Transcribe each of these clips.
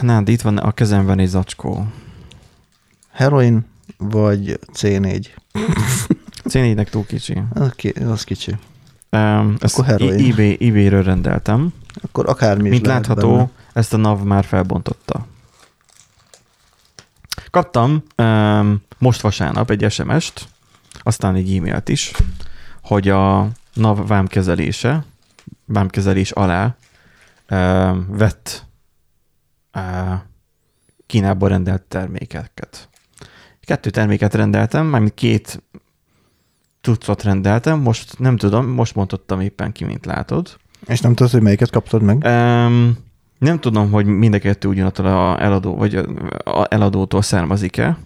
Na, de itt van a kezemben egy zacskó. Heroin vagy C4? C4-nek túl kicsi. Az kicsi. Ezt eBay-ről rendeltem. Akkor akármi. Mint látható, benne. Ezt a NAV már felbontotta. Kaptam most vasárnap egy SMS-t, aztán egy e-mailt is, hogy a NAV vámkezelés alá vett Kínából rendelt termékeket. 2 terméket rendeltem, mármint 2 tucat rendeltem, most nem tudom, most mondottam éppen ki, mint látod. És nem tudod, hogy melyiket kaptad meg? Nem tudom, hogy mind a kettő ugyanattól a eladó, vagy a eladótól származik-e,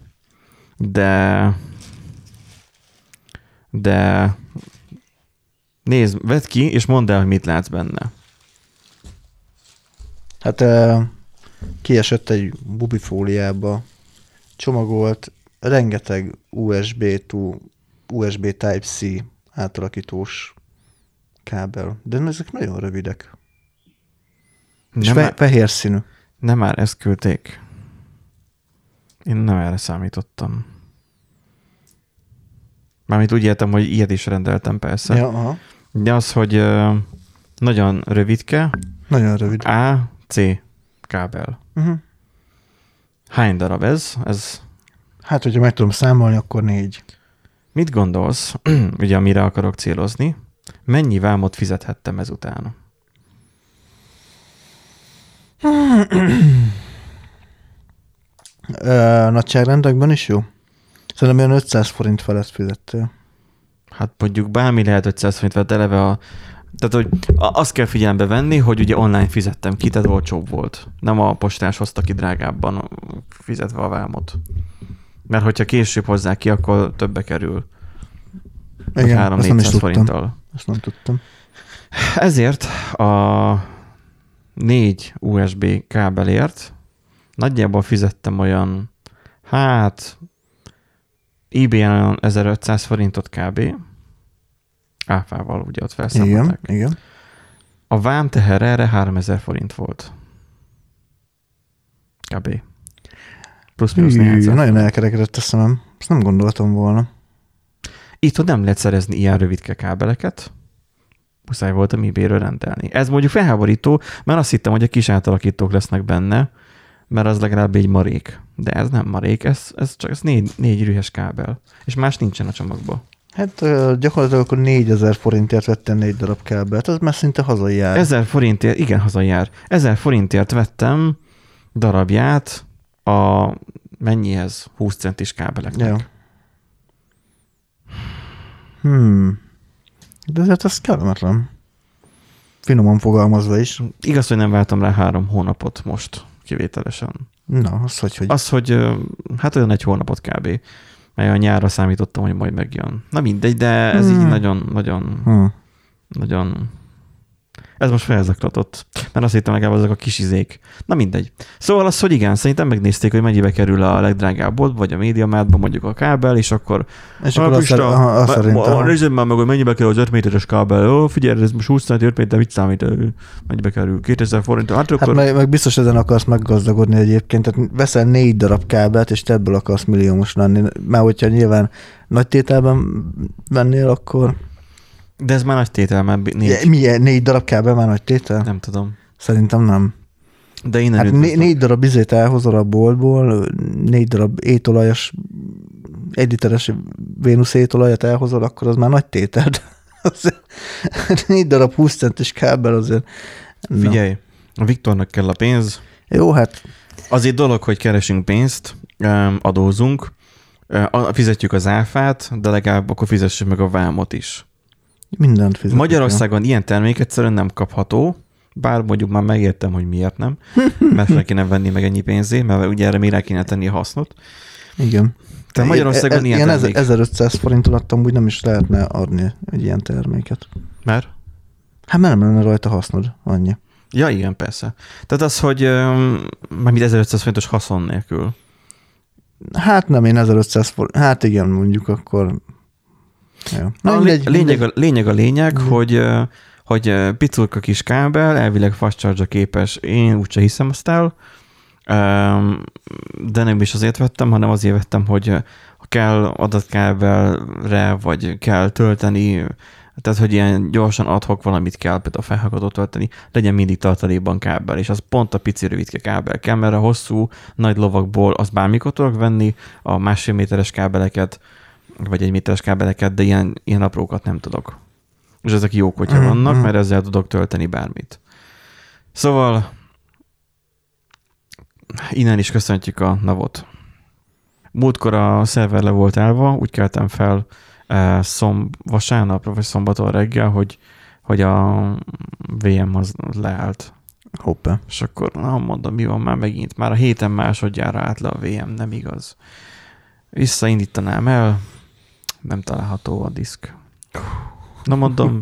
de nézd, vedd ki, és mondd el, hogy mit látsz benne. Hát kiesett egy bubifóliába, csomagolt, rengeteg USB-to-USB Type-C átalakítós kábel. De ezek nagyon rövidek. És fehér színű. Nem már ezt küldték. Én nem erre számítottam. Mármint úgy értem, hogy ilyet is rendeltem, persze. Ja, de az, hogy nagyon rövidke. Nagyon rövid. A, C kábel. Uh-huh. Hány darab ez? Hát, hogyha meg tudom számolni, akkor 4. Mit gondolsz, ugye amire akarok célozni, mennyi vámot fizethettem ezután? Nagyságrendekben is jó? Szerintem olyan 500 forint felett fizettél. Hát mondjuk bármi lehet 500 forint felett, eleve a... Tehát, hogy azt kell figyelembe venni, hogy ugye online fizettem ki, tehát olcsóbb volt. Nem a postás hozta ki drágábban fizetve a vámot. Mert hogyha később hozzá ki, akkor többe kerül. Igen, ezt nem is tudtam. Ezt nem tudtam. Ezért a 4 USB kábelért nagyjából fizettem olyan, hát eBay-en olyan 1500 forintot kb. Áfával ugye ott felszámolták. Igen, igen. A vám teher erre 3000 forint volt. Kb. Plusz-minusz 400. Nagyon elkerekedett a szemem. Ezt nem gondoltam volna. Itt nem lehet szerezni ilyen rövidke kábeleket. Muszáj voltam eBay-ről rendelni. Ez mondjuk felháborító, mert azt hittem, hogy a kis átalakítók lesznek benne, mert az legalább egy marék. De ez nem marék, ez csak ez 4 rühes kábel. És más nincsen a csomagban. Hát gyakorlatilag akkor 4000 forintért vettem 4 darab kábelt, az már szinte hazajár. 1000 forintért, igen, hazajár. 1000 forintért vettem darabját a mennyihez 20 centis kábeleknek. Ja. De ezért ez kellemetlen. Finoman fogalmazva is. Igaz, hogy nem váltam rá 3 hónapot most kivételesen. Na, az, hogy... Az, hogy hát olyan 1 hónapot kb. Mert a nyárra számítottam, hogy majd megjön. Na mindegy, de ez így nagyon... Ez most felzaklatott. Mert azt hittem legalább azok a kis izék. Na mindegy. Szóval az, hogy igen, szerintem megnézték, hogy mennyibe kerül a legdrágább bolt, vagy a MediaMarktban mondjuk a kábel, és akkor... És akkor azt szerintem... Nézzem már meg, hogy mennyibe kerül az 5 méteres kábel. Ó, figyelj, ez most 20 cm, 5 méter, mit számít? Mennyibe kerül? 2000 forint. Hát meg biztos ezen akarsz meggazdagodni egyébként. Tehát veszel 4 darab kábelt, és te ebből akarsz milliómos lenni. Már hogyha nyilván nagy tételben vennél, akkor... De ez már nagy tétel, már 4. Milyen? 4 darab kábel már nagy tétel? Nem tudom. Szerintem nem. De innen hát 4 darab izét elhozol a boltból, 4 darab étolajas, 1 literes Vénusz étolajat elhozol, akkor az már nagy tétel. 4 darab 20 centis kábel azért. No. Figyelj, a Viktornak kell a pénz. Jó, hát. Azért dolog, hogy keresünk pénzt, adózunk, fizetjük az áfát, de legalább akkor fizessük meg a vámot is. Mindent fizetek. Magyarországon ilyen termék egyszerűen nem kapható, bár mondjuk már megértem, hogy miért nem, mert fel kéne venni meg ennyi pénzét, mert ugye erre mire kéne tenni a hasznot. Igen. Tehát Magyarországon ilyen termék. 1500 forinton adtam, úgy nem is lehetne adni egy ilyen terméket. Mert? Hát mert nem lenne rajta hasznod annyi. Ja, igen, persze. Tehát az, hogy mármint 1500 forintos haszon nélkül. Hát nem, én 1500 forint, hát igen, mondjuk akkor... Na, a lényeg, hogy piculka kis kábel, elvileg fast charge-ra képes, én úgyse hiszem azt el, De nem is azért vettem, hanem azért vettem, hogy ha kell adatkábelre, vagy kell tölteni, tehát, hogy ilyen gyorsan adhok valamit kell, például felhakadót tölteni, legyen mindig tartalékban kábel, és az pont a pici rövidke kábel kell, mert a hosszú, nagy lovakból az bármikor tudok venni, a másfél méteres kábeleket, vagy egy méteres kábeleket, de ilyen aprókat nem tudok. És ezek jók, hogyha vannak, mert ezzel tudok tölteni bármit. Szóval innen is köszöntjük a NAV-ot. Múltkor a szerver le volt állva, úgy keltem fel vasárnapra, vagy szombaton reggel, hogy a VM az leállt. Hoppá. És akkor mondom, mi van már megint? Már a héten másodjára állt le a VM, nem igaz. Visszaindítanám el, nem található a diszk. Na mondom,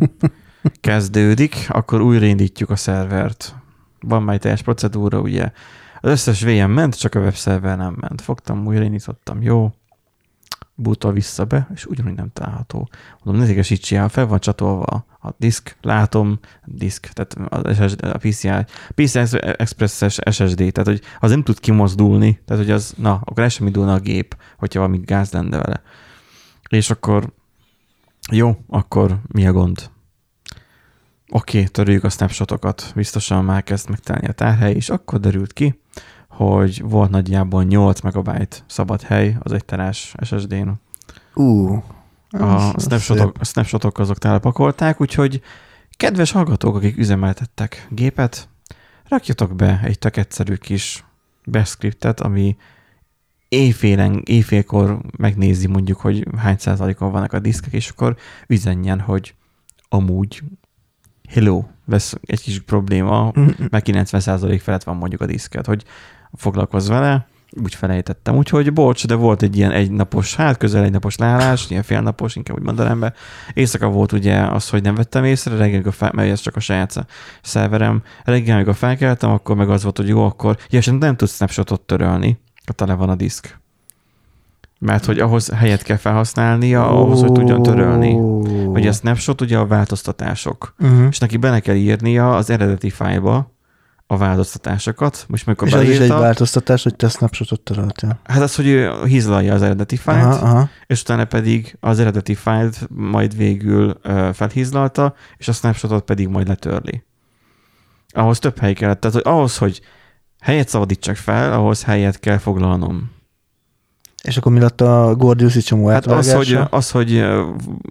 kezdődik, akkor újraindítjuk a szervert. Van már egy teljes procedúra, ugye? Az összes VM ment, csak a webszerver nem ment. Fogtam, újraindítottam, jó. Bootol vissza be, és ugyanúgy nem található. Mondom, ne tégesíts el, fel van csatolva a diszk, látom, diszk, tehát a PCI Express-es SSD, tehát hogy az nem tud kimozdulni, tehát hogy az, na, akkor el sem indulna a gép, hogyha valami gáz lenne vele. És akkor jó, akkor mi a gond? Oké, törüljük a snapshotokat, biztosan már kezd megtalálni a tárhely, és akkor derült ki, hogy volt nagyjából 8 megabyte szabad hely az 1 terás SSD-n. A snapshotok azok telepakolták, úgyhogy kedves hallgatók, akik üzemeltettek gépet, rakjatok be egy tök egyszerű kis bash scriptet, ami éjfélkor megnézi mondjuk, hogy hány százalékon vannak a diszkek, és akkor üzenjen, hogy amúgy hello, lesz egy kis probléma, mert 90% felett van mondjuk a diszket, hogy foglalkozz vele, úgy felejtettem. Úgyhogy bocs, de volt egy ilyen egynapos, közel egynapos leállás, ilyen félnapos, inkább úgy mondanám be. Éjszaka volt ugye az, hogy nem vettem észre, mert ez csak a saját szerverem. Reggel, amikor felkeltem, akkor meg az volt, hogy jó, akkor nem tudsz snapshotot törölni, ha tele van a diszk. Mert hogy ahhoz helyet kell felhasználnia, ahhoz, hogy tudjon törölni. Vagy a snapshot ugye a változtatások. És neki bele kell írnia az eredeti fájlba a változtatásokat. Most meg és beírta, az is egy változtatás, hogy te snapshotot töröltél. Hát az, hogy ő hízlalja az eredeti fájlt, és utána pedig az eredeti fájlt majd végül felhízlalta, és a snapshotot pedig majd letörli. Ahhoz több hely kellett. Tehát hogy ahhoz, hogy helyet szabadítsak fel, ahhoz helyet kell foglalnom. És akkor mi lett a Gordiuszi csomó átvágása? Hát az, hogy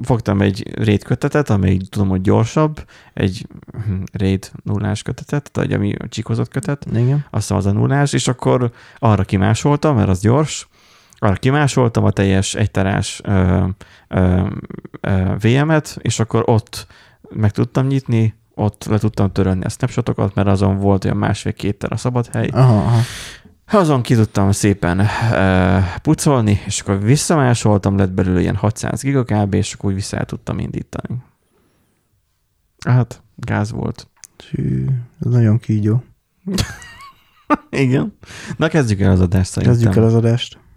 fogtam egy RAID kötetet, amely tudom, hogy gyorsabb, egy RAID nullás kötetet, tehát ami a csíkozott kötet, igen. Azt hiszem az a nullás, és akkor arra kimásoltam, mert az gyors, arra kimásoltam a teljes 1 terás VM-et, és akkor ott meg tudtam nyitni, ott le tudtam törölni a snapshotokat, mert azon volt olyan 1,5-2 tera szabad hely. Aha. Azon ki tudtam szépen pucolni, és akkor visszamásoltam, lett belőle ilyen 600 giga kb, és akkor úgy vissza el tudtam indítani. Hát, gáz volt. Hű, ez nagyon kígyó. Igen. Na, kezdjük el az adást szerintem.